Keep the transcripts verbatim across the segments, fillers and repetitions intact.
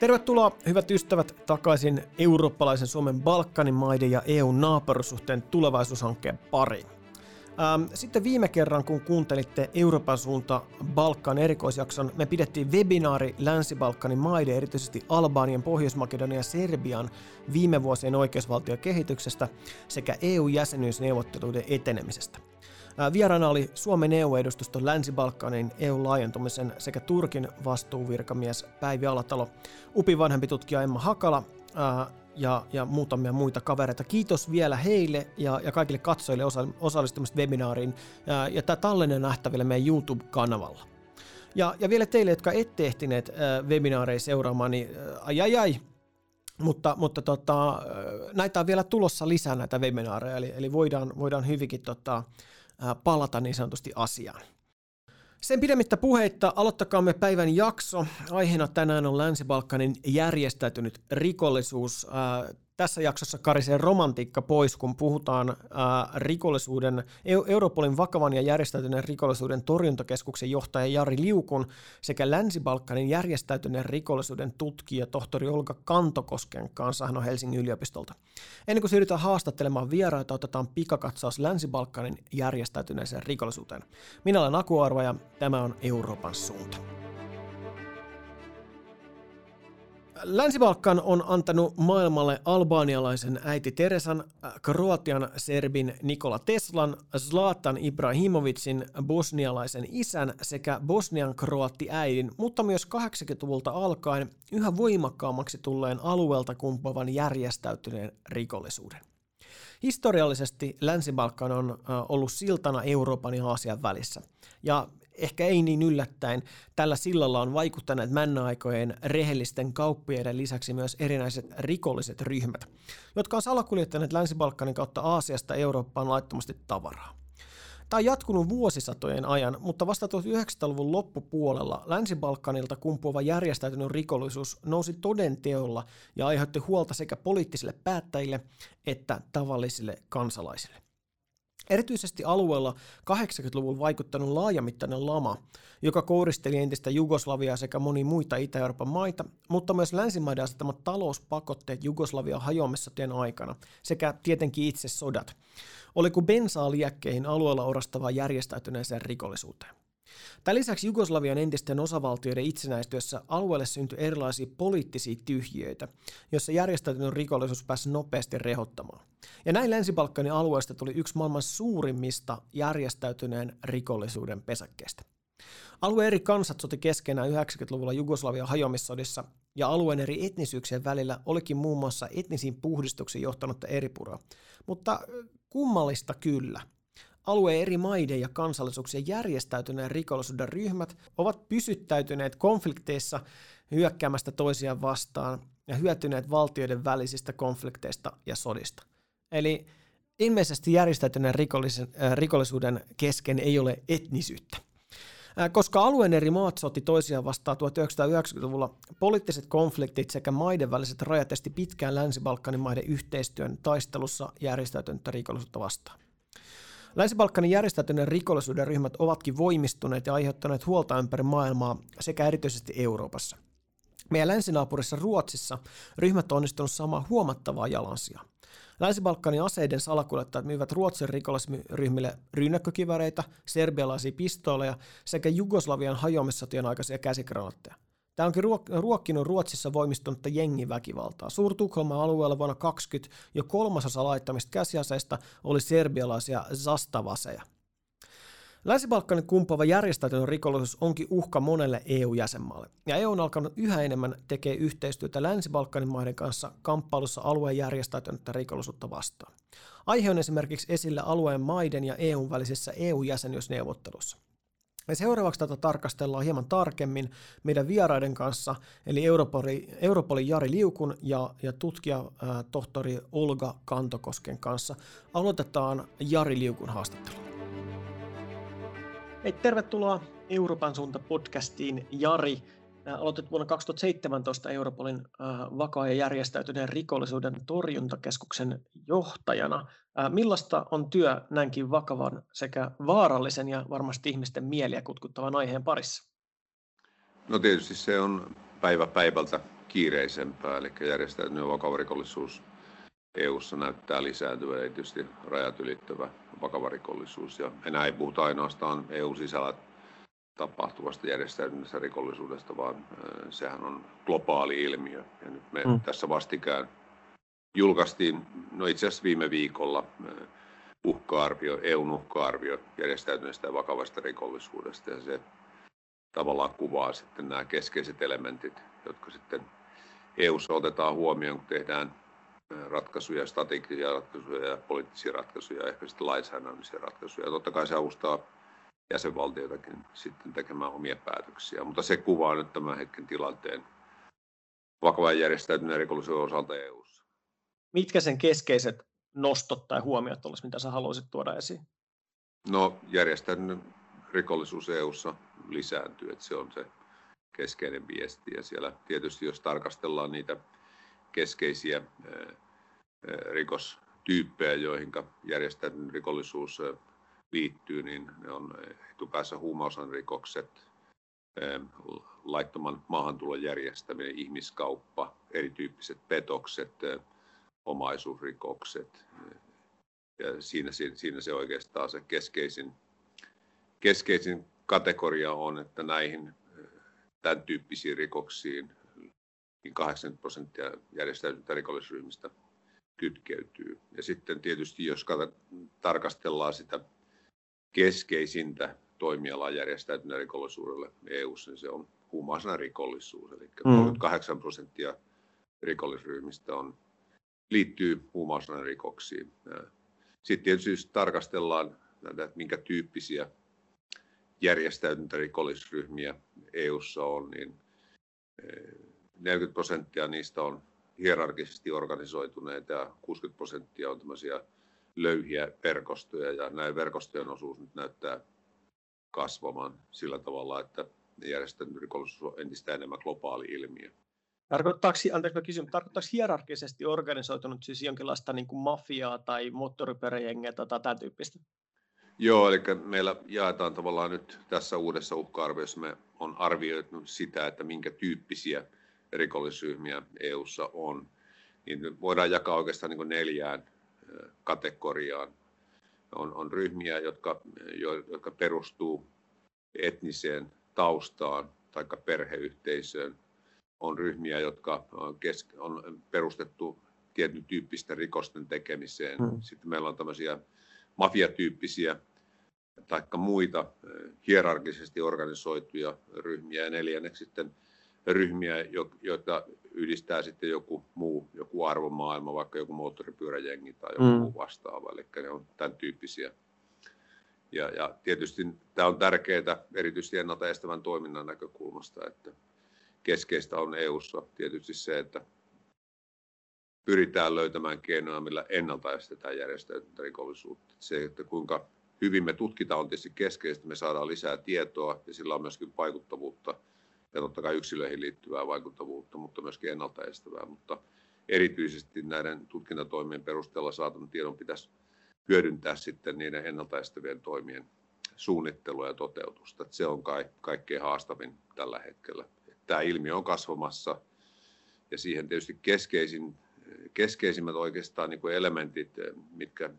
Tervetuloa, hyvät ystävät, takaisin eurooppalaisen Suomen Balkanin maiden ja E U-naapuruussuhteen tulevaisuushankkeen pariin. Ähm, sitten viime kerran, kun kuuntelitte Euroopan suunta Balkan erikoisjakson, me pidettiin webinaari Länsi-Balkanin maiden, erityisesti Albanian, Pohjois-Makedonian ja Serbian viime vuosien oikeusvaltiokehityksestä sekä E U-jäsenyysneuvotteluiden etenemisestä. Vieraana oli Suomen E U-edustuston Länsi-Balkanin E U-laajentumisen sekä Turkin vastuuvirkamies Päivi Alatalo, U P I vanhempi tutkija Emma Hakala ää, ja, ja muutamia muita kavereita. Kiitos vielä heille ja, ja kaikille katsojille osa, osallistumista webinaariin. Ää, ja tämä tallenne nähtävillä meidän YouTube-kanavalla. Ja, ja vielä teille, jotka ette ehtineet ää, webinaareja seuraamaan, niin ää, ai ai ai. Mutta, mutta tota, näitä on vielä tulossa lisää näitä webinaareja, eli, eli voidaan, voidaan hyvinkin tota, palata niin sanotusti asiaan. Sen pidemmittä puheitta aloittakaamme päivän jakso. Aiheena tänään on Länsi-Balkanin järjestäytynyt rikollisuus. Ää, tässä jaksossa karisee romantiikka pois, kun puhutaan ää, rikollisuuden, Europolin vakavan ja järjestäytyneen rikollisuuden torjuntakeskuksen johtaja Jari Liukun sekä Länsi-Balkanin järjestäytyneen rikollisuuden tutkija tohtori Olga Kantokosken kanssa. Hän on Helsingin yliopistolta. Ennen kuin siirrytään haastattelemaan vieraita, otetaan pikakatsaus Länsi-Balkanin järjestäytyneeseen rikollisuuteen. Minä olen Aku Arvo ja tämä on Euroopan suunta. Länsi-Balkan on antanut maailmalle albanialaisen äiti Teresan, Kroatian serbin Nikola Teslan, Zlatan Ibrahimovicin bosnialaisen isän sekä bosnian kroattiäidin, mutta myös kahdeksankymmentäluvulta alkaen yhä voimakkaammaksi tulleen alueelta kumpuavan järjestäytyneen rikollisuuden. Historiallisesti Länsi-Balkan on ollut siltana Euroopan ja Aasian välissä, ja ehkä ei niin yllättäen, tällä sillalla on vaikuttaneet männäaikojen rehellisten kauppiaiden lisäksi myös erinäiset rikolliset ryhmät, jotka on salakuljettaneet Länsi-Balkanin kautta Aasiasta Eurooppaan laittomasti tavaraa. Tämä on jatkunut vuosisatojen ajan, mutta vasta tuhatyhdeksänsataaluvun loppupuolella Länsi-Balkanilta kumpuava järjestäytynyt rikollisuus nousi todenteolla ja aiheutti huolta sekä poliittisille päättäjille että tavallisille kansalaisille. Erityisesti alueella kahdeksankymmentäluvulla vaikuttanut laajamittainen lama, joka kouristeli entistä Jugoslaviaa sekä monia muita Itä-Euroopan maita, mutta myös länsimaiden asettamat talouspakotteet Jugoslavian hajoamissotien aikana sekä tietenkin itse sodat, oli kuin bensaa liekkeihin alueella orastavaa järjestäytyneeseen rikollisuuteen. Tämän lisäksi Jugoslavian entisten osavaltioiden itsenäistyessä alueelle syntyi erilaisia poliittisia tyhjiöitä, joissa järjestäytynyt rikollisuus pääsi nopeasti rehottamaan. Ja näin Länsi-Balkanin alueesta tuli yksi maailman suurimmista järjestäytyneen rikollisuuden pesäkkeistä. Alueen eri kansat soti keskenään yhdeksänkymmentäluvulla Jugoslavian hajoamissodissa, ja alueen eri etnisyyksien välillä olikin muun muassa etnisiin puhdistuksiin johtanutta eripuraa. Mutta kummallista kyllä. Alueen eri maiden ja kansallisuuksien järjestäytyneen rikollisuuden ryhmät ovat pysyttäytyneet konflikteissa hyökkäämästä toisiaan vastaan ja hyötyneet valtioiden välisistä konflikteista ja sodista. Eli ilmeisesti järjestäytyneen äh, rikollisuuden kesken ei ole etnisyyttä. Äh, koska alueen eri maat soti toisiaan vastaan tuhatyhdeksänsataayhdeksänkymmentäluvulla, poliittiset konfliktit sekä maiden väliset rajat esti pitkään Länsi-Balkanin maiden yhteistyön taistelussa järjestäytynyttä rikollisuutta vastaan. Länsi-Balkanin järjestäytyneen rikollisuuden ryhmät ovatkin voimistuneet ja aiheuttaneet huolta ympäri maailmaa sekä erityisesti Euroopassa. Meidän länsinaapurissa Ruotsissa ryhmät on onnistunut saamaan huomattavaa jalansijaa. Länsi-Balkanin aseiden salakuljettajat myyvät Ruotsin rikollisryhmille rynnäkkökiväreitä, serbialaisia pistooleja sekä Jugoslavian hajoamissotien aikaisia käsikranaatteja. Tämä onkin ruokkinut Ruotsissa voimistunutta jengiväkivaltaa. Suur-Tukholman alueella vuonna kaksikymmentä jo kolmasosa laittamista käsiaseista oli serbialaisia zastavaseja. Länsi-Balkanin kumpuava järjestäytynyt rikollisuus onkin uhka monelle E U-jäsenmaalle, ja E U on alkanut yhä enemmän tekee yhteistyötä Länsi-Balkanin maiden kanssa kamppailussa alueen järjestäytynyttä rikollisuutta vastaan. Aihe on esimerkiksi esillä alueen maiden ja E U:n välisessä E U-jäsenyysneuvottelussa. Ja seuraavaksi tätä tarkastellaan hieman tarkemmin meidän vieraiden kanssa, eli Europoli, Europolin Jari Liukun ja, ja tutkija ää, tohtori Olga Kantokosken kanssa. Aloitetaan Jari Liukun haastattelu. Hei, tervetuloa Euroopan suunta podcastiin, Jari. Aloitit vuonna kaksituhattaseitsemäntoista Europolin vakaa ja järjestäytyneen rikollisuuden torjuntakeskuksen johtajana. Millaista on työ näinkin vakavan sekä vaarallisen ja varmasti ihmisten mieliä kutkuttavan aiheen parissa? No tietysti se on päivä päivältä kiireisempää, eli järjestäytynyt vakava rikollisuus E U:ssa näyttää lisääntyvän, erityisesti rajat ylittävä vakava rikollisuus. Ja enää ei puhuta ainoastaan E U-sisällä tapahtuvasta järjestäytyneestä rikollisuudesta, vaan sehän on globaali ilmiö. Ja nyt me mm. tässä vastikään julkaistiin, no itse asiassa viime viikolla, uhka-arvio, E U:n uhka-arvio järjestäytyneestä ja vakavasta rikollisuudesta, ja se tavallaan kuvaa sitten nämä keskeiset elementit, jotka sitten E U:ssa otetaan huomioon, kun tehdään ratkaisuja, strategisia ratkaisuja ja poliittisia ratkaisuja, ehkä sitten lainsäädännöllisiä ratkaisuja. Ja totta kai se avustaa jäsenvaltioitakin sitten tekemään omia päätöksiä, mutta se kuvaa nyt tämän hetken tilanteen vakavan järjestäytyneen rikollisuuden osalta E U:ssa. Mitkä sen keskeiset nostot tai huomiot olisi, mitä sä haluaisit tuoda esiin? No, järjestäytynyt rikollisuus E U:ssa lisääntyy, että se on se keskeinen viesti, ja siellä tietysti jos tarkastellaan niitä keskeisiä rikostyyppejä, joihin järjestäytynyt rikollisuus liittyy, niin ne on etupäässä huumausainerikokset, laittoman maahantulon järjestäminen, ihmiskauppa, erityyppiset petokset, omaisuusrikokset, ja siinä, siinä se oikeastaan se keskeisin, keskeisin kategoria on, että näihin tämän tyyppisiin rikoksiin kahdeksankymmentä prosenttia järjestäytyneistä rikollisryhmistä kytkeytyy. Ja sitten tietysti, jos tarkastellaan sitä keskeisintä toimialaa järjestäytyneen rikollisuudelle E U:ssa, niin se on huumausainerikollisuus. Eli kolmekymmentäkahdeksan prosenttia rikollisryhmistä on, liittyy huumausainerikoksiin. Sitten tietysti, jos tarkastellaan näitä, että minkä tyyppisiä järjestäytyneitä rikollisryhmiä E U:ssa on, niin neljäkymmentä prosenttia niistä on hierarkisesti organisoituneita ja kuusikymmentä prosenttia on tämmöisiä löyhiä verkostoja, ja näin verkostojen osuus nyt näyttää kasvamaan sillä tavalla, että järjestäytynyt rikollisuus on entistä enemmän globaali ilmiö. Tarkoittaako, anteeksi mä kysyn, tarkoittaako hierarkisesti organisoitunut siis jonkinlaista niin kuin mafiaa tai moottoripyöräjengiä tai tämän tyyppistä? Joo, eli meillä jaetaan tavallaan nyt tässä uudessa uhka-arviossa, me on arvioitu sitä, että minkä tyyppisiä rikollisryhmiä E U:ssa on, niin voidaan jakaa oikeastaan niin kuin neljään kategoriaan. On, on ryhmiä, jotka, jotka perustuu etniseen taustaan tai perheyhteisöön. On ryhmiä, jotka on, kes, on perustettu tietyn tyyppisten rikosten tekemiseen. Mm. Sitten meillä on tämmöisiä mafiatyyppisiä tai muita hierarkisesti organisoituja ryhmiä, ja neljänneksi sitten ryhmiä, joita yhdistää sitten joku muu, joku arvomaailma, vaikka joku moottoripyöräjengi tai joku muu mm. vastaava, eli ne on tämän tyyppisiä. Ja, ja tietysti tämä on tärkeää erityisesti ennaltaestävän toiminnan näkökulmasta, että keskeistä on E U:ssa tietysti se, että pyritään löytämään keinoja, millä ennaltaestetään järjestäytynyttä rikollisuutta. Se, että kuinka hyvin me tutkitaan, on tietysti keskeistä, me saadaan lisää tietoa ja sillä on myöskin vaikuttavuutta, ja totta kai yksilöihin liittyvää vaikuttavuutta, mutta myöskin ennaltaestävää, mutta erityisesti näiden tutkintatoimien perusteella saatavan tiedon pitäisi hyödyntää sitten niiden ennaltaestävien toimien suunnittelua ja toteutusta. Että se on kai kaikkein haastavin tällä hetkellä. Tämä ilmiö on kasvamassa, ja siihen tietysti keskeisin, keskeisimmät oikeastaan niin kuin elementit, mitkä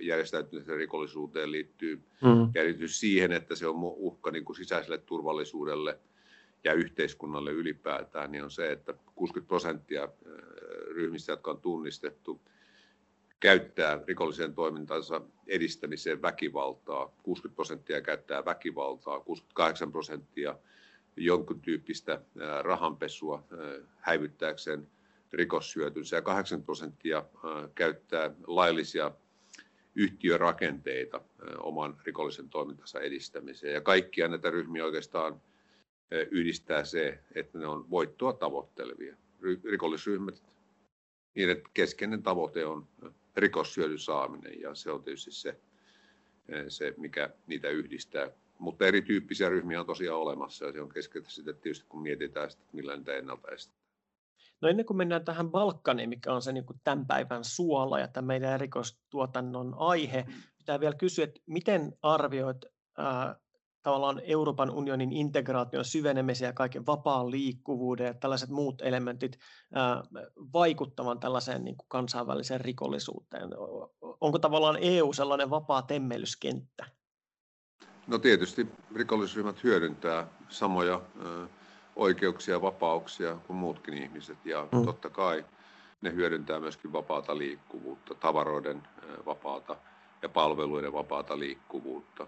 järjestäytyneeseen rikollisuuteen liittyy, mm-hmm. ja erityisesti siihen, että se on uhka niin kuin sisäiselle turvallisuudelle ja yhteiskunnalle ylipäätään, niin on se, että kuusikymmentä prosenttia ryhmistä, jotka on tunnistettu, käyttää rikolliseen toimintansa edistämiseen väkivaltaa. kuusikymmentä prosenttia käyttää väkivaltaa, kuusikymmentäkahdeksan prosenttia jonkun tyyppistä rahanpesua häivyttääkseen rikoshyötynsä, ja kahdeksankymmentä prosenttia käyttää laillisia yhtiörakenteita oman rikollisen toimintansa edistämiseen. Ja kaikkia näitä ryhmiä oikeastaan yhdistää se, että ne on voittoa tavoittelevia. Rikollisryhmät, niiden keskeinen tavoite on rikoshyödyn saaminen, ja se on tietysti se, se, mikä niitä yhdistää. Mutta erityyppisiä ryhmiä on tosiaan olemassa, ja se on keskeistä sitä tietysti, kun mietitään sitä, että millä niitä ennaltaestetään. No ennen kuin mennään tähän Balkaniin, mikä on se niin kuin tämän päivän suola ja tämän meidän erikoistuotannon aihe, pitää vielä kysyä, että miten arvioit Äh, tavallaan Euroopan unionin integraation syvenemisen ja kaiken vapaan liikkuvuuden ja tällaiset muut elementit vaikuttavan tällaiseen niin kuin kansainväliseen rikollisuuteen? Onko tavallaan E U sellainen vapaa temmelyskenttä? No tietysti rikollisryhmät hyödyntää samoja oikeuksia ja vapauksia kuin muutkin ihmiset, ja mm. totta kai ne hyödyntää myöskin vapaata liikkuvuutta, tavaroiden vapaata ja palveluiden vapaata liikkuvuutta.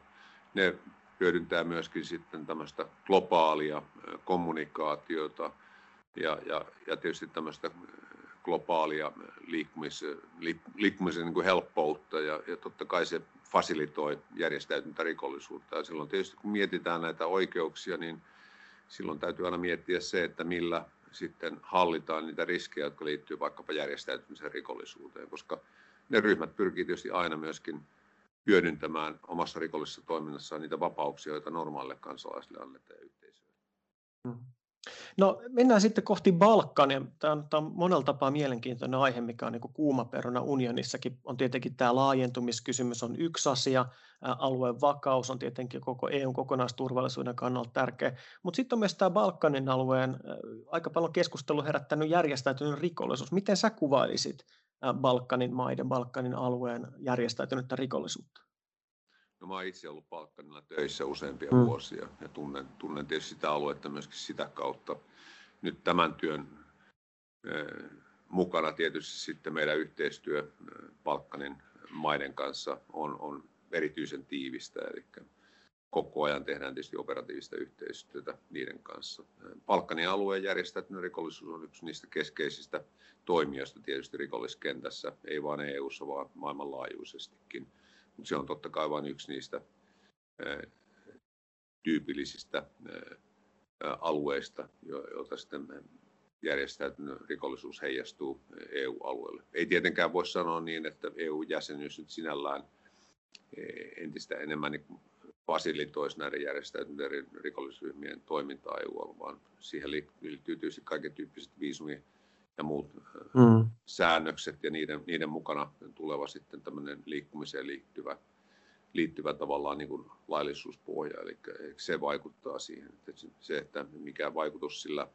Ne hyödyntää myöskin sitten tämmöistä globaalia kommunikaatiota ja, ja, ja tietysti tämmöistä globaalia liikkumis, liikkumisen niin kuin helppoutta, ja, ja totta kai se fasilitoi järjestäytyntä rikollisuutta. Ja silloin tietysti kun mietitään näitä oikeuksia, niin silloin täytyy aina miettiä se, että millä sitten hallitaan niitä riskejä, jotka liittyy vaikkapa järjestäytymiseen rikollisuuteen, koska ne ryhmät pyrkii tietysti aina myöskin hyödyntämään omassa rikollisessa toiminnassaan niitä vapauksia, joita normaalille kansalaisille annetaan yhteisöön. No mennään sitten kohti Balkania. Tämä on, tämä on monella tapaa mielenkiintoinen aihe, mikä on niin kuin kuuma peruna unionissakin. On tietenkin tämä laajentumiskysymys on yksi asia, alueen vakaus on tietenkin koko E U:n kokonaisturvallisuuden kannalta tärkeä, mutta sitten on myös tämä Balkanin alueen aika paljon keskustelua herättänyt järjestäytynyt rikollisuus. Miten sä kuvailisit Balkanin maiden, Balkanin alueen järjestäytynyttä rikollisuutta? No, mä oon itse ollut Balkanilla töissä useampia mm. vuosia ja tunnen, tunnen tietysti sitä aluetta myöskin sitä kautta. Nyt tämän työn eh, mukana tietysti sitten meidän yhteistyö Balkanin maiden kanssa on, on erityisen tiivistä, eli koko ajan tehdään tietysti operatiivista yhteistyötä niiden kanssa. Balkanin alueen järjestäytynyt rikollisuus on yksi niistä keskeisistä toimijoista tietysti rikolliskentässä, ei vain E U:ssa, vaan maailmanlaajuisestikin. Mutta se on totta kai vain yksi niistä e, tyypillisistä e, alueista, joilta sitten järjestäytynyt rikollisuus heijastuu E U-alueelle. Ei tietenkään voi sanoa niin, että E U-jäsenyys nyt sinällään entistä enemmän niin fasilitoisi näiden järjestäytyneiden rikollisryhmien toimintaa E U-alueella, vaan siihen liittyy tietysti kaiken tyyppiset viisumi ja muut mm. säännökset ja niiden, niiden mukana tuleva sitten tämmöinen liikkumiseen liittyvä, liittyvä tavallaan niin kuin laillisuuspohja. Eli se vaikuttaa siihen, että se, että mikä vaikutus sillä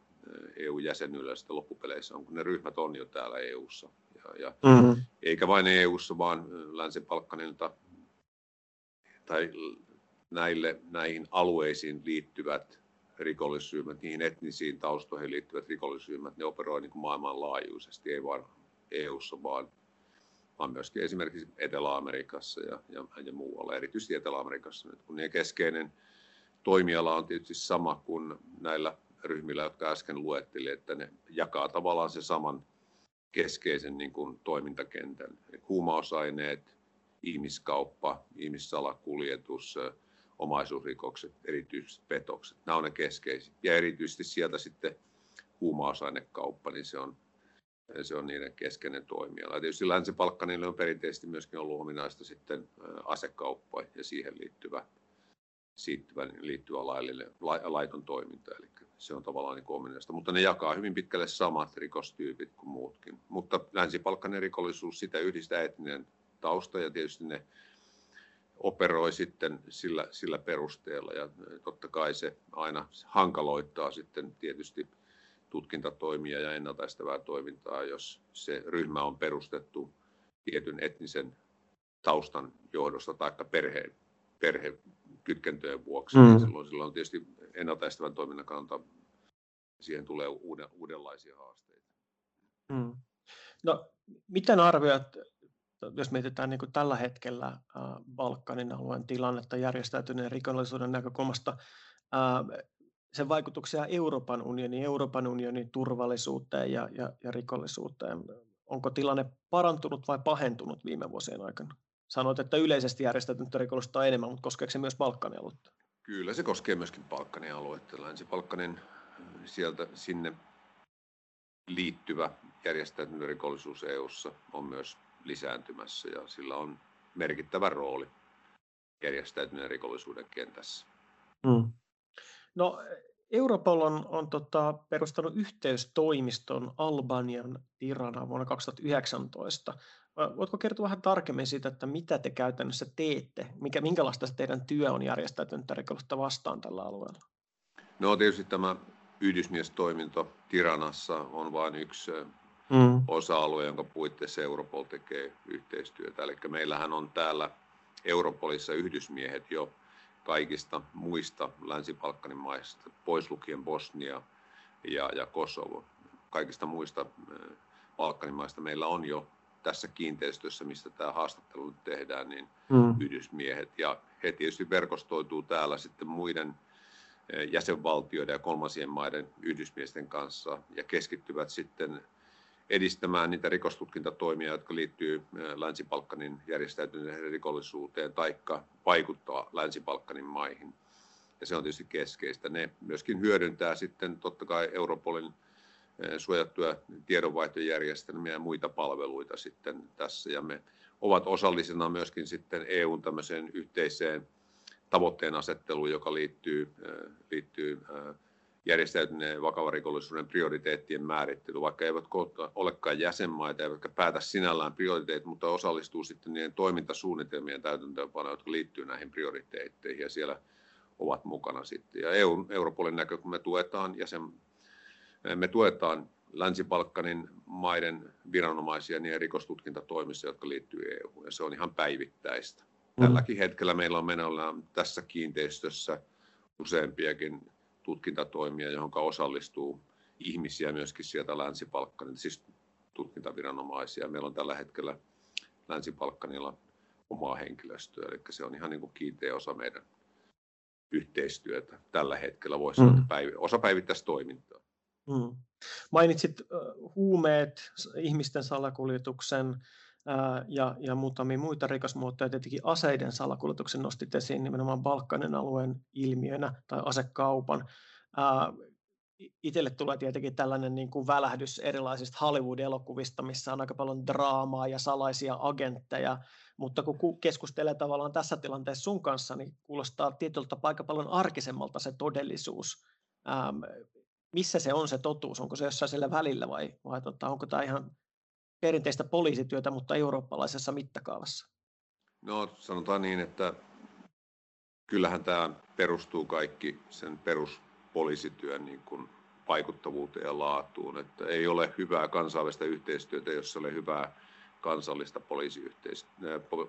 E U-jäsenyydellä sitten loppupeleissä on, kun ne ryhmät on jo täällä E U:ssa. Ja, ja mm. Eikä vain E U:ssa, vaan Länsi-Balkanilta tai näille, näihin alueisiin liittyvät rikollisryhmät, niihin etnisiin taustoihin liittyvät rikollisryhmät, ne operoi niin kuin maailmanlaajuisesti, ei vain E U:ssa, vaan, vaan myöskin esimerkiksi Etelä-Amerikassa ja, ja, ja muualla, erityisesti Etelä-Amerikassa nyt, kun niiden keskeinen toimiala on tietysti sama kuin näillä ryhmillä, jotka äsken luettelin, että ne jakaa tavallaan se saman keskeisen niin kuin toimintakentän, eli huumausaineet, ihmiskauppa, ihmissalakuljetus, omaisuusrikokset, erityiset petokset, nämä on ne keskeiset. Ja erityisesti sieltä sitten huumausainekauppa, niin se on, se on niiden keskeinen toimiala. Ja tietysti Länsi-Balkanille on perinteisesti myöskin ollut ominaista sitten asekauppa ja siihen liittyvä, liittyvä laillinen, la, laiton toiminta, eli se on tavallaan niin ominaista. Mutta ne jakaa hyvin pitkälle samat rikostyypit kuin muutkin. Mutta Länsi-Balkanin rikollisuus, sitä yhdistää etninen tausta ja tietysti ne operoi sitten sillä, sillä perusteella, ja totta kai se aina hankaloittaa sitten tietysti tutkintatoimia ja ennaltaistavaa toimintaa, jos se ryhmä on perustettu tietyn etnisen taustan johdosta tai perhe, perhekytkentöjen vuoksi. Mm. Silloin, silloin tietysti ennaltaistavan toiminnan kannalta siihen tulee uuden, uudenlaisia haasteita. Mm. No, miten arvioit? Jos mietitään niin kuin tällä hetkellä Balkanin alueen tilannetta järjestäytyneen rikollisuuden näkökulmasta, sen vaikutuksia Euroopan unionin, Euroopan unionin turvallisuuteen ja, ja, ja rikollisuuteen. Onko tilanne parantunut vai pahentunut viime vuosien aikana? Sanoit, että yleisesti järjestäytynyt rikollisuutta on enemmän, mutta koskeeko se myös Balkanin aluetta? Kyllä se koskee myöskin Balkanin aluetta. Länsi-Balkanin sieltä sinne liittyvä järjestäytynyt rikollisuus E U:ssa on myös lisääntymässä, ja sillä on merkittävä rooli järjestäytyneen rikollisuuden kentässä. Mm. No, Europol on, on tota, perustanut yhteystoimiston Albanian Tirana vuonna kaksituhattayhdeksäntoista. Voitko kertoa vähän tarkemmin siitä, että mitä te käytännössä teette? Mikä, minkälaista teidän työ on järjestäytynyttä rikollisuutta vastaan tällä alueella? No tietysti tämä yhdysmiestoiminto Tiranassa on vain yksi mm. osa-alue, jonka puitteissa Europol tekee yhteistyötä. Eli meillähän on täällä Europolissa yhdysmiehet jo kaikista muista Länsi-Balkanin maista, pois lukien Bosnia ja, ja Kosovo. Kaikista muista Balkanin maista meillä on jo tässä kiinteistössä, mistä tämä haastattelu nyt tehdään, niin mm. yhdysmiehet. Ja he tietysti verkostoituu täällä sitten muiden jäsenvaltioiden ja kolmansien maiden yhdysmiesten kanssa ja keskittyvät sitten edistämään niitä rikostutkintatoimia, jotka liittyy Länsi-Balkanin järjestäytyneen rikollisuuteen taikka vaikuttaa Länsi-Balkanin maihin. Ja se on tietysti keskeistä. Ne myöskin hyödyntää sitten totta kai Europolin suojattuja tiedonvaihtojärjestelmiä ja muita palveluita sitten tässä. Ja me ovat osallisena myöskin sitten E U:n tämmöiseen yhteiseen tavoitteen asetteluun, joka liittyy, liittyy järjestäytyneen vakavan rikollisuuden prioriteettien määrittely, vaikka eivät olekaan jäsenmaita, eivätkä päätä sinällään prioriteetit, mutta osallistuu sitten niiden toimintasuunnitelmien täytäntöönpanoon, jotka liittyy näihin prioriteetteihin, ja siellä ovat mukana sitten. Ja E U, Europolin näkökulmasta me tuetaan jäsen Me tuetaan Länsi-Balkanin maiden viranomaisia niiden rikostutkintatoimissa, jotka liittyy E U:hun, ja se on ihan päivittäistä. Tälläkin hetkellä meillä on meneillään tässä kiinteistössä useampiakin tutkintatoimia, johon osallistuu ihmisiä myöskin sieltä Länsi-Balkanin, siis tutkintaviranomaisia. Meillä on tällä hetkellä Länsi-Balkanilla omaa henkilöstöä, eli se on ihan niin kuin kiinteä osa meidän yhteistyötä tällä hetkellä, voisi sanoa, päiv- osa päivittäistä toimintaa. Hmm. Mainitsit uh, huumeet, ihmisten salakuljetuksen uh, ja, ja muutamia muita rikosmuotoja, tietenkin aseiden salakuljetuksen nostit esiin nimenomaan Balkanin alueen ilmiönä tai asekaupan. Uh, Itselle tulee tietenkin tällainen niin kuin välähdys erilaisista Hollywood-elokuvista, missä on aika paljon draamaa ja salaisia agentteja, mutta kun keskustelee tavallaan tässä tilanteessa sun kanssa, niin kuulostaa tietyllä tapaa aika paljon arkisemmalta se todellisuus. Uh, Missä se on se totuus? Onko se jossain siellä välillä vai, vai tota, onko tämä ihan perinteistä poliisityötä, mutta eurooppalaisessa mittakaavassa? No sanotaan niin, että kyllähän tämä perustuu kaikki sen peruspoliisityön niin kuin vaikuttavuuteen ja laatuun. Että ei ole hyvää kansainvälistä yhteistyötä, jos ei ole hyvää kansallista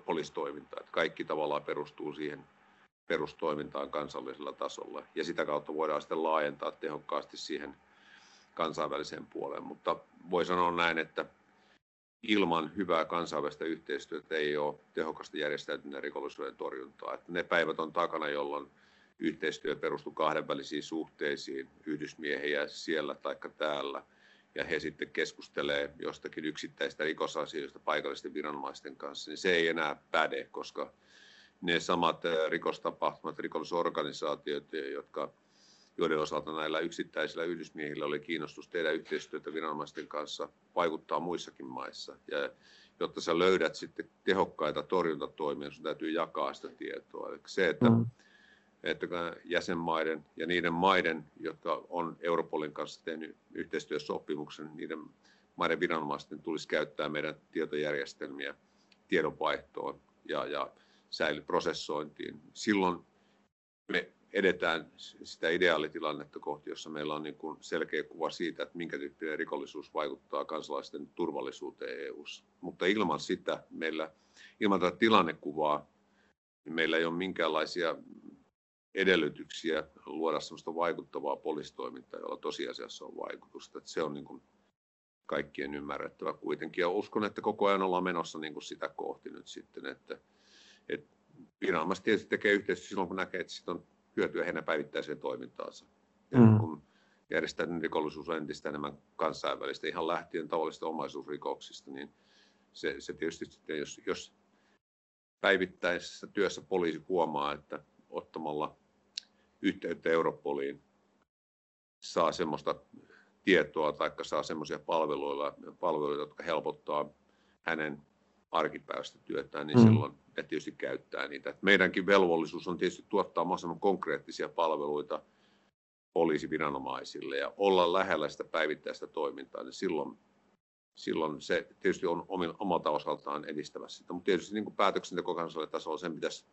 poliisitoimintaa. Että kaikki tavallaan perustuu siihen perustoimintaan kansallisella tasolla, ja sitä kautta voidaan sitten laajentaa tehokkaasti siihen kansainväliseen puoleen, mutta voi sanoa näin, että ilman hyvää kansainvälistä yhteistyötä ei ole tehokasta järjestäytyneen rikollisuuden torjuntaa. Että ne päivät on takana, jolloin yhteistyö perustuu kahdenvälisiin suhteisiin, yhdysmiehiä siellä tai täällä, ja he sitten keskustelee jostakin yksittäistä rikosasioista paikallisten viranomaisten kanssa, niin se ei enää päde, koska ne samat rikostapahtumat, rikollisorganisaatiot, jotka, joiden osalta näillä yksittäisillä yhdysmiehillä oli kiinnostus tehdä yhteistyötä viranomaisten kanssa, vaikuttaa muissakin maissa. Ja jotta sä löydät sitten tehokkaita torjuntatoimia, sun täytyy jakaa sitä tietoa. Eli se, että, mm. että jäsenmaiden ja niiden maiden, jotka on Europolin kanssa tehnyt yhteistyösopimuksen, niiden maiden viranomaisten tulisi käyttää meidän tietojärjestelmiä tiedonvaihtoon ja, ja säilyprosessointiin. Silloin me edetään sitä ideaalitilannetta kohti, jossa meillä on niin kuin selkeä kuva siitä, että minkä tyyppinen rikollisuus vaikuttaa kansalaisten turvallisuuteen E U:ssa. Mutta ilman sitä, meillä, ilman tätä tilannekuvaa, niin meillä ei ole minkäänlaisia edellytyksiä luoda sellaista vaikuttavaa poliisitoimintaa, jolla tosiasiassa on vaikutusta. Että se on niin kuin kaikkien ymmärrettävä kuitenkin. Ja uskon, että koko ajan ollaan menossa niin kuin sitä kohti nyt sitten, että Et viranomaiset tietysti tekee yhteistyötä silloin, kun näkee, että siitä on hyötyä heidän päivittäiseen toimintaansa. Ja mm. kun järjestäytynyt rikollisuus on entistä enemmän kansainvälistä, ihan lähtien tavallisista omaisuusrikoksista, niin se, se tietysti sitten, jos, jos päivittäisessä työssä poliisi huomaa, että ottamalla yhteyttä Europoliin saa semmoista tietoa tai saa semmoisia palveluita, jotka helpottaa hänen arkipäiväistä työtään, niin mm. silloin ne tietysti käyttää niitä. Meidänkin velvollisuus on tietysti tuottaa mahdollisimman konkreettisia palveluita poliisiviranomaisille ja olla lähellä sitä päivittäistä toimintaa, niin silloin silloin se tietysti on omalta osaltaan edistämässä sitä. Mutta tietysti niin päätöksenteko kansallisella tasolla sen pitäisi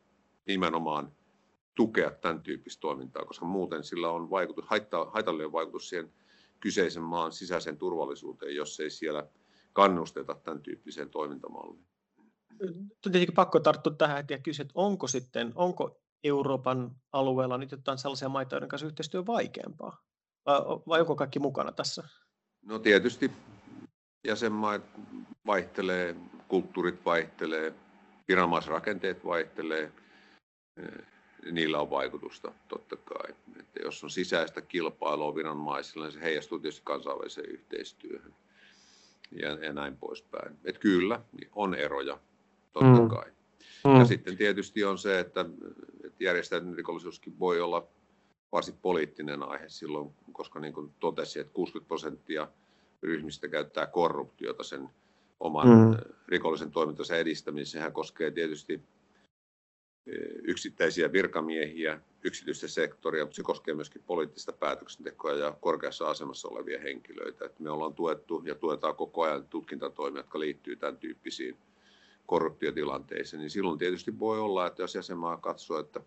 nimenomaan tukea tämän tyyppistä toimintaa, koska muuten sillä on vaikutus, haittaa, haitallinen vaikutus siihen kyseisen maan sisäiseen turvallisuuteen, jos ei siellä kannusteta tämän tyyppiseen toimintamalliin. Tietenkin pakko tarttua tähän heti ja kysyä, että onko sitten, onko Euroopan alueella nyt jotain sellaisia maita, joiden kanssa yhteistyö on vaikeampaa? Vai onko kaikki mukana tässä? No tietysti jäsenmaat vaihtelee, kulttuurit vaihtelee, viranomaisrakenteet vaihtelee. Niillä on vaikutusta totta kai. Että jos on sisäistä kilpailua viranomaisilla, niin se heijastuu tietysti kansainväliseen yhteistyöhön ja, ja näin poispäin. Että kyllä, on eroja totta mm. kai. Ja mm. sitten tietysti on se, että, että järjestäytynyt rikollisuuskin voi olla varsin poliittinen aihe silloin, koska niin kuin totesin, että kuusikymmentä prosenttia ryhmistä käyttää korruptiota sen oman mm. rikollisen toimintansa edistämisessä. Sehän koskee tietysti yksittäisiä virkamiehiä, yksityistä sektoria, mutta se koskee myöskin poliittista päätöksentekoa ja korkeassa asemassa olevia henkilöitä. Että me ollaan tuettu ja tuetaan koko ajan tutkintatoimia, jotka liittyvät tämän tyyppisiin korruptiotilanteisiin. Niin silloin tietysti voi olla, että jos jäsenmaa katsoo, että,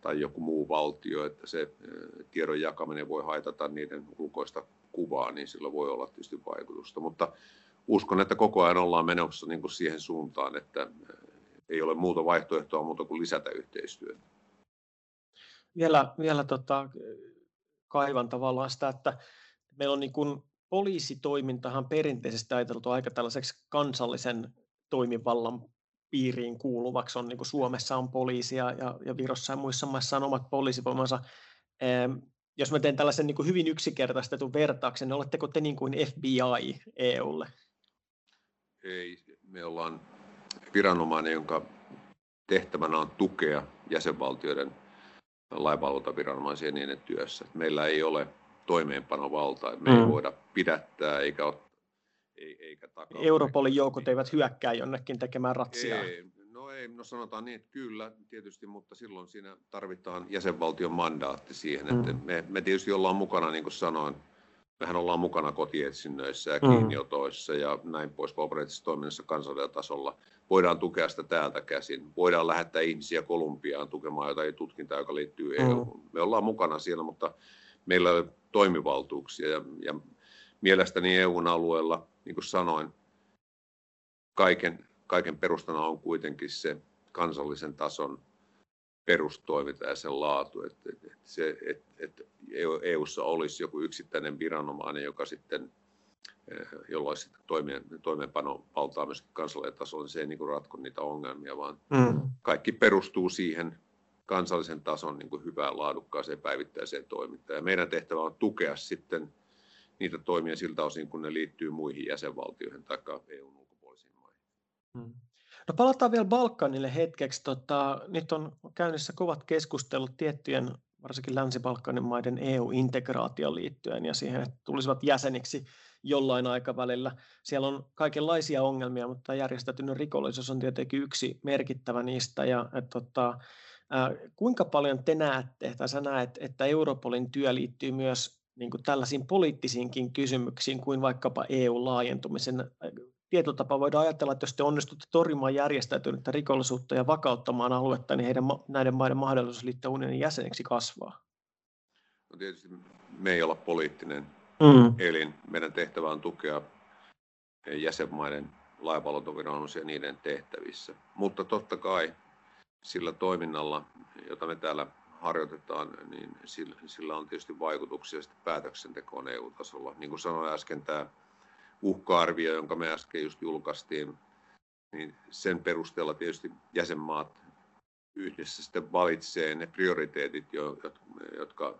tai joku muu valtio, että se tiedon jakaminen voi haitata niiden ulkoista kuvaa, niin sillä voi olla tietysti vaikutusta. Mutta uskon, että koko ajan ollaan menossa niin kuin siihen suuntaan, että ei ole muuta vaihtoehtoa muuta kuin lisätä yhteistyötä. Vielä, vielä tota, kaivan tavallaan sitä, että meillä on niin kuin poliisitoimintahan perinteisesti ajateltu aika tällaiseksi kansallisen toimivallan piiriin kuuluvaksi. On, niin kuin Suomessa on poliisia ja, ja Virossa ja muissa maissa on omat poliisivoimansa. Ehm, jos mä teen tällaisen niin kuin hyvin yksinkertaistetun vertauksen, niin oletteko te niin kuin F B I E U:lle? Ei, me ollaan viranomainen, jonka tehtävänä on tukea jäsenvaltioiden lainvalvontaviranomaisia niiden työssä. Meillä ei ole toimeenpanovaltaa, me mm. ei voida pidättää eikä ottaa. Eikä takaa. Europolin joukot eivät hyökkää jonnekin tekemään ratsiaa. Ei, no ei, no sanotaan niin, että kyllä tietysti, mutta silloin siinä tarvitaan jäsenvaltion mandaatti siihen, että mm. me, me tietysti ollaan mukana, niin kuin sanoin, mehän ollaan mukana kotietsinnöissä ja kiinniotoissa ja näin pois operatiivisessa toiminnassa kansallisella tasolla. Voidaan tukea sitä täältä käsin. Voidaan lähettää ihmisiä Kolumbiaan tukemaan jotain tutkintaa, joka liittyy E U:hun. Me ollaan mukana siellä, mutta meillä ei ole toimivaltuuksia. Ja, ja mielestäni E U:n alueella, niin kuin sanoin, kaiken, kaiken perustana on kuitenkin se kansallisen tason perustoiminta ja sen laatu, että et, et et, et E U:ssa olisi joku yksittäinen viranomainen, joka sitten, jolloin sitten toimeenpanovaltaa myöskin kansallisella tasolla, niin se ei niin kuin ratko niitä ongelmia, vaan mm. kaikki perustuu siihen kansallisen tason niin kuin hyvään, laadukkaaseen päivittäiseen toimintaan. Ja meidän tehtävä on tukea sitten niitä toimia siltä osin, kun ne liittyy muihin jäsenvaltioihin tai E U:n ulkopuolisiin maihin. Mm. No palataan vielä Balkanille hetkeksi. Tota, nyt on käynnissä kovat keskustelut tiettyjen, varsinkin Länsi-Balkanin maiden E U-integraatioon liittyen ja siihen, että tulisivat jäseniksi jollain aikavälillä. Siellä on kaikenlaisia ongelmia, mutta järjestäytynyt rikollisuus on tietenkin yksi merkittävä niistä. Ja, et, tota, ää, kuinka paljon te näette, tai sä näet, että Europolin työ liittyy myös niin kuin tällaisiin poliittisiinkin kysymyksiin kuin vaikkapa E U-laajentumisen? Tietyllä tapaa voidaan ajatella, että jos te onnistutte torjumaan järjestäytynyttä rikollisuutta ja vakauttamaan aluetta, niin heidän, näiden maiden mahdollisuus liittyä unionin jäseneksi kasvaa. No tietysti me ei olla poliittinen mm. elin. Meidän tehtävä on tukea jäsenmaiden lainvalvontaviranomaisia niiden tehtävissä. Mutta totta kai sillä toiminnalla, jota me täällä harjoitetaan, niin sillä on tietysti vaikutuksia päätöksentekoon E U-tasolla. Niin kuin sanoin äsken, tämä uhka-arvio, jonka me äsken just julkaistiin, niin sen perusteella tietysti jäsenmaat yhdessä sitten valitsee ne prioriteetit, jotka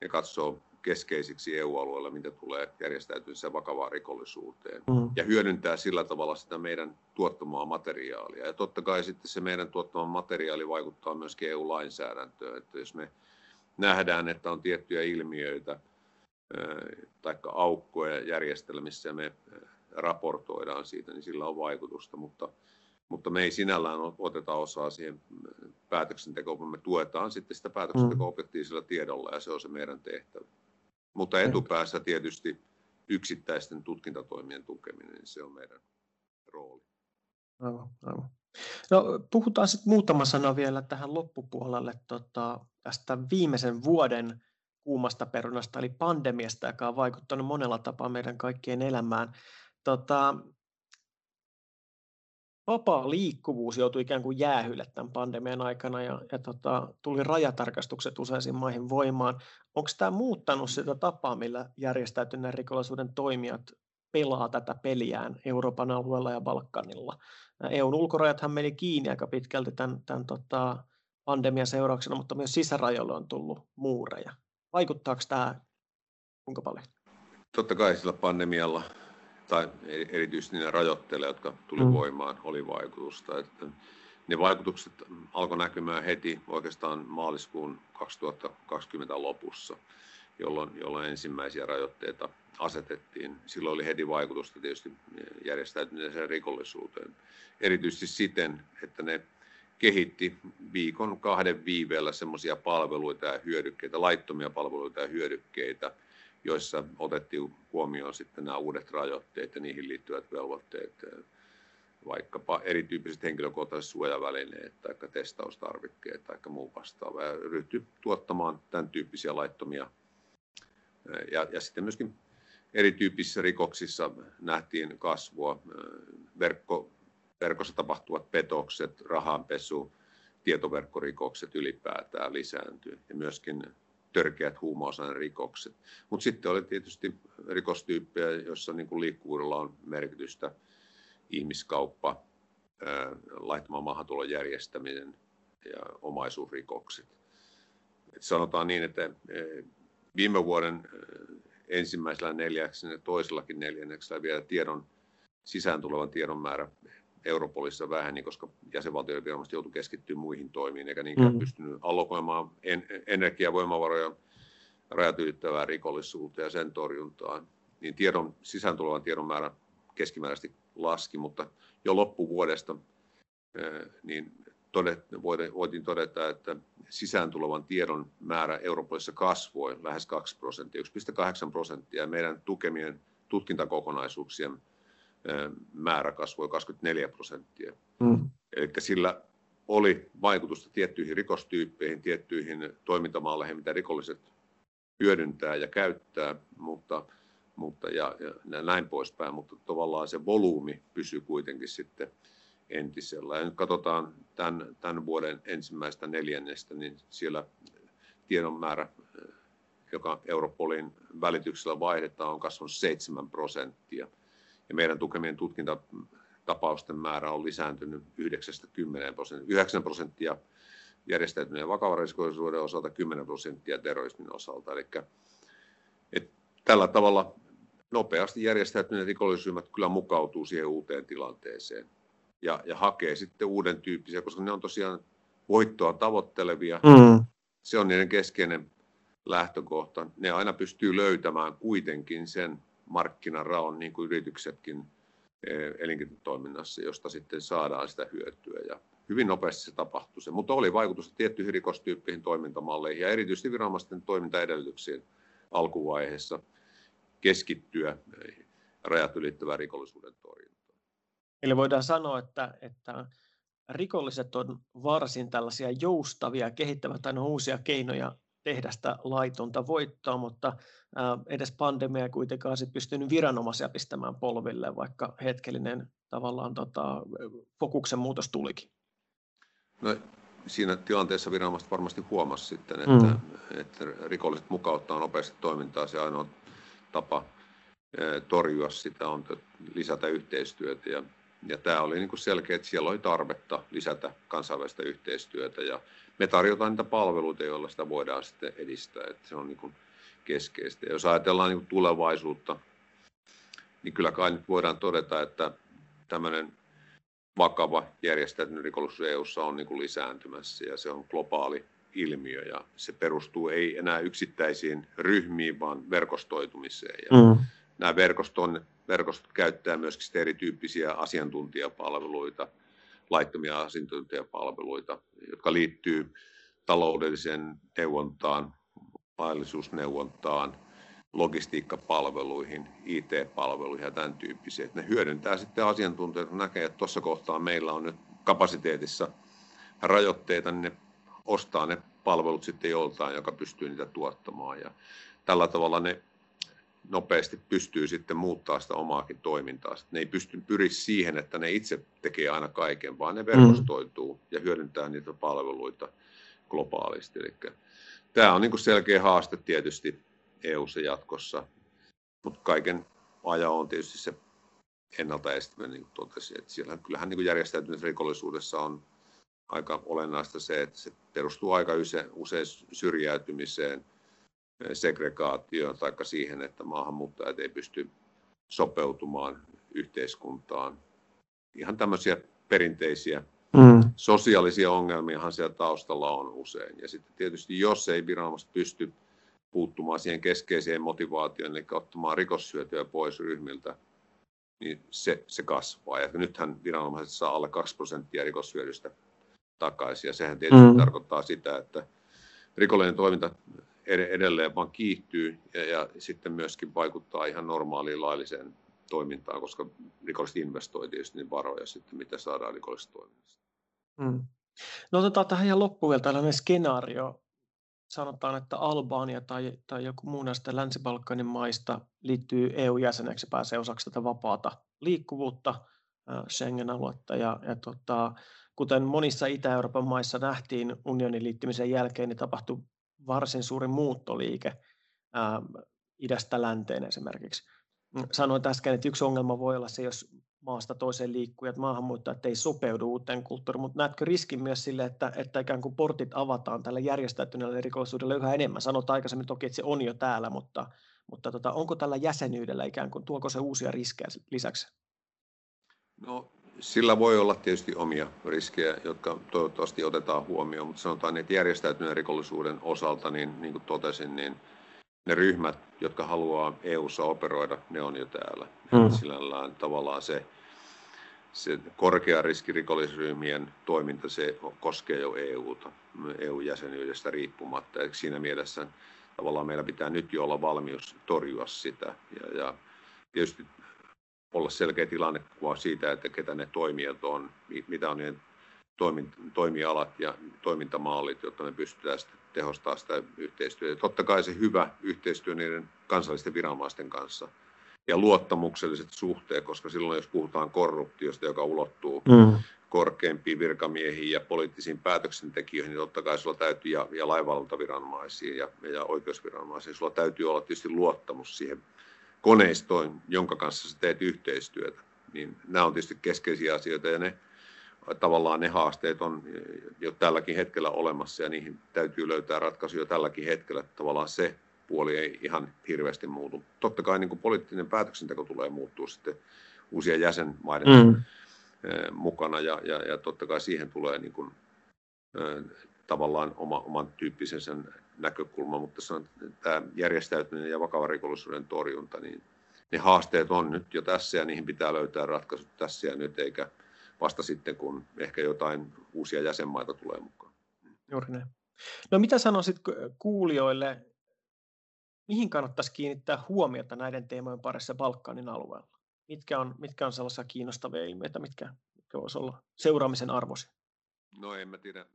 ne katsoo keskeisiksi E U-alueella, mitä tulee järjestäytymiseen vakavaan rikollisuuteen, mm. ja hyödyntää sillä tavalla sitä meidän tuottamaa materiaalia. Ja totta kai sitten se meidän tuottama materiaali vaikuttaa myöskin E U-lainsäädäntöön, että jos me nähdään, että on tiettyjä ilmiöitä taikka aukkoja järjestelmissä, me raportoidaan siitä, niin sillä on vaikutusta, mutta, mutta me ei sinällään oteta osaa siihen päätöksentekoon, vaan me tuetaan sitten sitä päätöksentekoa objektiivisella tiedolla, ja se on se meidän tehtävä. Mutta etupäässä tietysti yksittäisten tutkintatoimien tukeminen, niin se on meidän rooli. Aivan, aivan. No, puhutaan sitten muutama sana vielä tähän loppupuolelle tota, tästä viimeisen vuoden kuumasta perunasta, eli pandemiasta, joka on vaikuttanut monella tapaa meidän kaikkien elämään. Tota, vapaa liikkuvuus joutui ikään kuin jäähylle tämän pandemian aikana ja, ja tota, tuli rajatarkastukset useisiin maihin voimaan. Onko tämä muuttanut sitä tapaa, millä järjestäytyneen rikollisuuden toimijat pelaa tätä peliään Euroopan alueella ja Balkanilla? E U:n ulkorajathan meni kiinni aika pitkälti tämän, tämän tota, pandemian seurauksena, mutta myös sisärajoille on tullut muureja. Vaikuttaako tämä kuinka paljon? Totta kai sillä pandemialla, tai erityisesti niillä rajoitteilla, jotka tuli mm. voimaan, oli vaikutusta. Että ne vaikutukset alkoi näkymään heti oikeastaan maaliskuun kaksituhattakaksikymmentä lopussa, jolloin, jolloin ensimmäisiä rajoitteita asetettiin. Silloin oli heti vaikutusta tietysti järjestäytyneeseen rikollisuuteen. Erityisesti siten, että ne kehitti viikon kahden viiveellä semmoisia palveluita ja hyödykkeitä, laittomia palveluita ja hyödykkeitä, joissa otettiin huomioon sitten nämä uudet rajoitteet ja niihin liittyvät velvoitteet, vaikkapa erityyppiset henkilökohtaiset suojavälineet tai testaustarvikkeet tai muu vastaava, ja ryhtyi tuottamaan tämän tyyppisiä laittomia. Ja, ja sitten myöskin erityyppisissä rikoksissa nähtiin kasvua, verkko, verkossa tapahtuvat petokset, rahanpesu, tietoverkkorikokset ylipäätään lisääntyi ja myöskin törkeät huumausainerikokset. Mutta sitten oli tietysti rikostyyppejä, joissa niinku liikkuvuudella on merkitystä, ihmiskauppa, laittoman maahantulon järjestäminen ja omaisuusrikokset. Et sanotaan niin, että viime vuoden ensimmäisellä neljäksellä ja toisellakin neljänneksellä vielä tiedon, sisään tulevan tiedon määrä Europolissa väheni, koska jäsenvaltioiden viranomaiset joutuivat keskittymään muihin toimiin, eikä niinkään mm. pystynyt allokoimaan energiaa, voimavaroja rajat ylittävään rikollisuuteen ja sen torjuntaan. Niin tiedon, sisään tulevan tiedon määrä keskimääräisesti laski, mutta jo loppuvuodesta niin todet, voitiin todeta, että sisään tulevan tiedon määrä Europolissa kasvoi lähes kaksi prosenttia, yksi pilkku kahdeksan prosenttia, ja meidän tukemien tutkintakokonaisuuksien määrä kasvoi kaksikymmentäneljä prosenttia. Mm. Eli sillä oli vaikutusta tiettyihin rikostyyppeihin, tiettyihin toimintamalleihin, mitä rikolliset hyödyntää ja käyttää, mutta, mutta, ja, ja näin poispäin, mutta tavallaan se volyymi pysyy kuitenkin sitten entisellä. Ja nyt katsotaan tämän, tämän vuoden ensimmäistä neljännestä, niin siellä tiedon määrä, joka Europolin välityksellä vaihdetaan, on kasvanut seitsemän prosenttia. Ja meidän tukemien tutkintatapausten määrä on lisääntynyt yhdeksästä kymmeneen prosenttia. yhdeksän prosenttia järjestäytyneen vakavan rikollisuuden osalta, kymmenen prosenttia terrorismin osalta. Eli et tällä tavalla nopeasti järjestäytyneen rikollisryhmät kyllä mukautuu siihen uuteen tilanteeseen ja, ja hakee sitten uuden tyyppisiä, koska ne on tosiaan voittoa tavoittelevia. Mm. Se on niiden keskeinen lähtökohta. Ne aina pystyy löytämään kuitenkin sen markkinaraon, niin kuin yrityksetkin elinkeinotoiminnassa, josta sitten saadaan sitä hyötyä. Ja hyvin nopeasti se tapahtui se, mutta oli vaikutusta tiettyihin rikostyyppeihin, toimintamalleihin ja erityisesti viranomaisten toimintaedellytyksiin alkuvaiheessa keskittyä rajat ylittävän rikollisuuden torjuntaan. Eli voidaan sanoa, että, että rikolliset on varsin tällaisia joustavia, kehittävät aina uusia keinoja tehdä sitä laitonta voittoa, mutta edes pandemia ei kuitenkaan sit pystynyt viranomaisia pistämään polville, vaikka hetkellinen tavallaan tota, fokuksen muutos tulikin. No, siinä tilanteessa viranomaiset varmasti huomasivat sitten, että, mm. että rikolliset mukauttaa nopeasti toimintaa. Se ainoa tapa torjua sitä on lisätä yhteistyötä. Ja, ja tämä oli niin kuin selkeä, että siellä oli tarvetta lisätä kansainvälistä yhteistyötä. Ja me tarjotaan niitä palveluita, joilla sitä voidaan sitten edistää. Että se on niin kuin keskeistä. Ja jos ajatellaan niin kuin tulevaisuutta, niin kyllä kai nyt voidaan todeta, että tämmöinen vakava järjestäytynyt rikollisuus E U:ssa on niin kuin lisääntymässä ja se on globaali ilmiö ja se perustuu ei enää yksittäisiin ryhmiin, vaan verkostoitumiseen. Ja mm. nämä verkoston, verkostot käyttää myöskin erityyppisiä asiantuntijapalveluita, laittomia asiantuntijapalveluita, jotka liittyy taloudelliseen neuvontaan, laillisuusneuvontaan, logistiikkapalveluihin, I T-palveluihin ja tämän tyyppisiä. Että ne hyödyntää sitten asiantuntijoita, kun näkee, että tuossa kohtaa meillä on nyt kapasiteetissa rajoitteita, niin ne ostaa ne palvelut sitten joltain, joka pystyy niitä tuottamaan. Ja tällä tavalla ne nopeasti pystyy sitten muuttaa sitä omaakin toimintaa. Sitten ne ei pysty pyri siihen, että ne itse tekee aina kaiken, vaan ne verkostoituu ja hyödyntää niitä palveluita globaalisti. Eli tämä on niin kuin selkeä haaste tietysti E U:ssa jatkossa, mutta kaiken ajan on tietysti se ennaltaestäminen, niin kuin totesin, että siellä kyllähän niin järjestäytyneessä rikollisuudessa on aika olennaista se, että se perustuu aika usein syrjäytymiseen, segregaatioon tai siihen, että maahanmuuttajat ei pysty sopeutumaan yhteiskuntaan. Ihan tämmöisiä perinteisiä mm. sosiaalisia ongelmiahan siellä taustalla on usein. Ja sitten tietysti, jos ei viranomaiset pysty puuttumaan siihen keskeiseen motivaatioon, eli ottamaan rikoshyötyä pois ryhmiltä, niin se, se kasvaa. Ja nythän viranomaiset saa alle kaksi prosenttia rikoshyödystä takaisin. Ja sehän tietysti mm. tarkoittaa sitä, että rikollinen toiminta edelleen vaan kiihtyy ja, ja sitten myöskin vaikuttaa ihan normaaliin lailliseen toimintaan, koska rikolliset investoivat tietysti niin varoja sitten, mitä saadaan rikollisesta toiminnasta. Mm. No otetaan tähän ihan loppuun vielä tällainen skenaario. Sanotaan, että Albania tai, tai joku muu näistä Länsi-Balkanin maista liittyy E U-jäseneksi, pääsee osaksi tätä vapaata liikkuvuutta, Schengen-aluetta. Ja, ja tota, kuten monissa Itä-Euroopan maissa nähtiin unionin liittymisen jälkeen, niin tapahtui varsin suuri muuttoliike ää, idästä länteen esimerkiksi. Sanoin äsken, että yksi ongelma voi olla se, jos maasta toiseen liikkujat, maahanmuuttajat ei sopeudu uuteen kulttuuriin, mutta näetkö riskin myös sille, että, että ikään kuin portit avataan tälle järjestäytyneelle rikollisuudelle yhä enemmän? Sanotaan aikaisemmin toki, että se on jo täällä, mutta, mutta tota, onko tällä jäsenyydellä ikään kuin, tuoko se uusia riskejä lisäksi? No, sillä voi olla tietysti omia riskejä, jotka toivottavasti otetaan huomioon, mutta sanotaan, että järjestäytyneen rikollisuuden osalta, niin, niin kuin totesin, niin ne ryhmät, jotka haluaa E U:ssa operoida, ne on jo täällä. Mm. Sillä tavallaan se, se korkea riski rikollisryhmien toiminta, se koskee jo E U:ta, E U-jäsenyydestä riippumatta. Eli siinä mielessä tavallaan meillä pitää nyt jo olla valmius torjua sitä ja, ja tietysti olla selkeä tilannekuva siitä, että ketä ne toimijat on, mitä on niiden toimialat ja toimintamallit, jotta me pystytään sitten tehostamaan sitä yhteistyötä. Totta kai se hyvä yhteistyö niiden kansallisten viranomaisten kanssa ja luottamukselliset suhteet, koska silloin jos puhutaan korruptiosta, joka ulottuu mm. korkeimpiin virkamiehiin ja poliittisiin päätöksentekijöihin, niin totta kai sulla täytyy, ja, ja lainvalvontaviranomaisiin ja, ja oikeusviranomaisiin, sulla täytyy olla tietysti luottamus siihen koneistoon, jonka kanssa sä teet yhteistyötä. Niin nämä on tietysti keskeisiä asioita ja ne tavallaan ne haasteet on jo tälläkin hetkellä olemassa ja niihin täytyy löytää ratkaisuja tälläkin hetkellä. Tavallaan se puoli ei ihan hirveästi muutu. Totta kai niin kuin poliittinen päätöksenteko tulee muuttua sitten uusien jäsenmaiden mm. mukana ja, ja, ja totta kai siihen tulee niin kuin, tavallaan oma, oman tyyppisen sen näkökulma, mutta tämä järjestäytyminen ja vakavan rikollisuuden torjunta, niin ne haasteet on nyt jo tässä ja niihin pitää löytää ratkaisut tässä ja nyt, eikä vasta sitten, kun ehkä jotain uusia jäsenmaita tulee mukaan. Juuri näin. No mitä sanoisit kuulijoille, mihin kannattaisi kiinnittää huomiota näiden teemojen parissa Balkanin alueella? Mitkä on, mitkä on sellaisia kiinnostavia ilmiöitä, mitkä, mitkä voisi olla seuraamisen arvoisia? No en mä tiedä.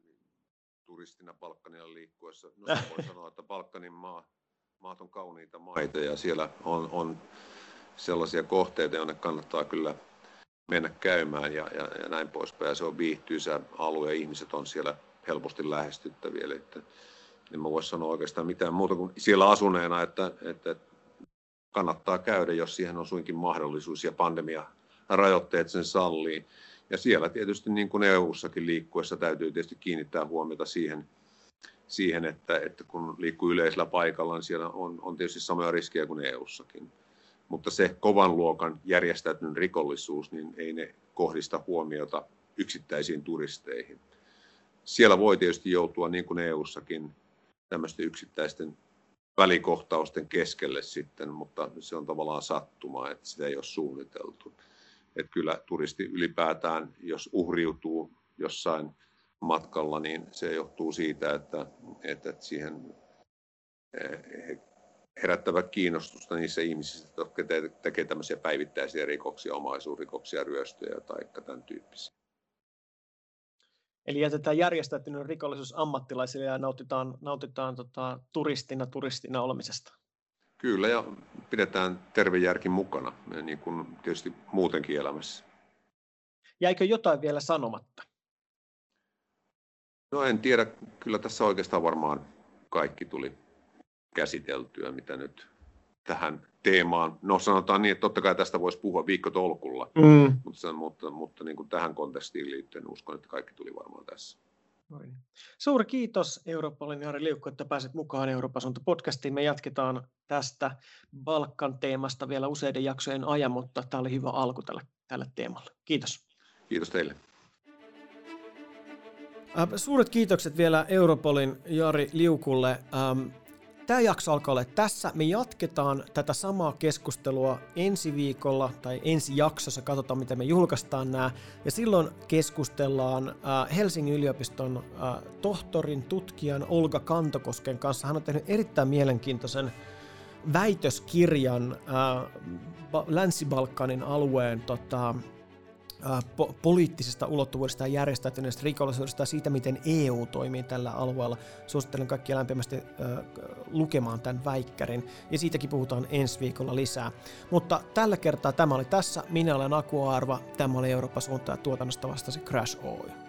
Turistina Balkanilla liikkuessa. No, voi sanoa, että Balkanin maa, maat on kauniita maita ja siellä on, on sellaisia kohteita, jonne kannattaa kyllä mennä käymään ja, ja, ja näin poispäin. Ja se on viihtyisä alue ja ihmiset on siellä helposti lähestyttäviä. Eli että en mä voi sanoa oikeastaan mitään muuta kuin siellä asuneena, että, että kannattaa käydä, jos siihen on suinkin mahdollisuus ja pandemia rajoitteet sen sallii. Ja siellä tietysti niin kuin E U:ssakin liikkuessa täytyy tietysti kiinnittää huomiota siihen, siihen että, että kun liikkuu yleisellä paikalla, niin siellä on, on tietysti samoja riskejä kuin E U:ssakin. Mutta se kovan luokan järjestäytynyt rikollisuus, niin ei ne kohdista huomiota yksittäisiin turisteihin. Siellä voi tietysti joutua niin kuin E U:ssakin tämmöisten yksittäisten välikohtausten keskelle sitten, mutta se on tavallaan sattumaa, että sitä ei ole suunniteltu. Että kyllä turisti ylipäätään, jos uhriutuu jossain matkalla, niin se johtuu siitä, että, että siihen herättävät kiinnostusta niissä ihmisissä, jotka tekevät tämmöisiä päivittäisiä rikoksia, omaisuusrikoksia, ryöstöjä tai tämän tyyppisiä. Eli jätetään järjestäytynyt rikollisuus ammattilaisille ja nautitaan, nautitaan tota, turistina turistina olemisesta. Kyllä, ja pidetään terve järki mukana, niin kuin tietysti muutenkin elämässä. Jäikö jotain vielä sanomatta? No en tiedä, kyllä tässä oikeastaan varmaan kaikki tuli käsiteltyä, mitä nyt tähän teemaan. No sanotaan niin, että totta kai tästä voisi puhua viikkotolkulla, mm. mutta, mutta, mutta niin kuin tähän kontekstiin liittyen uskon, että kaikki tuli varmaan tässä. Noin. Suuri kiitos Europolin Jari Liukku, että pääsit mukaan Euroopan suunta-podcastiin. Me jatketaan tästä Balkan teemasta vielä useiden jaksojen ajan, mutta tämä oli hyvä alku tälle, tälle teemalle. Kiitos. Kiitos teille. Suuret kiitokset vielä Europolin Jari Liukulle. Tämä jakso alkaa olla tässä. Me jatketaan tätä samaa keskustelua ensi viikolla tai ensi jaksossa. Katsotaan, miten me julkaistaan nämä. Ja silloin keskustellaan Helsingin yliopiston tohtorin, tutkijan Olga Kantokosken kanssa. Hän on tehnyt erittäin mielenkiintoisen väitöskirjan Länsi-Balkanin alueen tota, Po- poliittisesta ulottuvuudesta ja järjestäytyneestä rikollisuudesta ja siitä, miten E U toimii tällä alueella. Suosittelen kaikkia lämpimästi äh, lukemaan tämän väikkärin, ja siitäkin puhutaan ensi viikolla lisää. Mutta tällä kertaa tämä oli tässä. Minä olen Aku Arvo, tämä oli Eurooppa-suunta ja tuotannosta vastasi Crash Oil.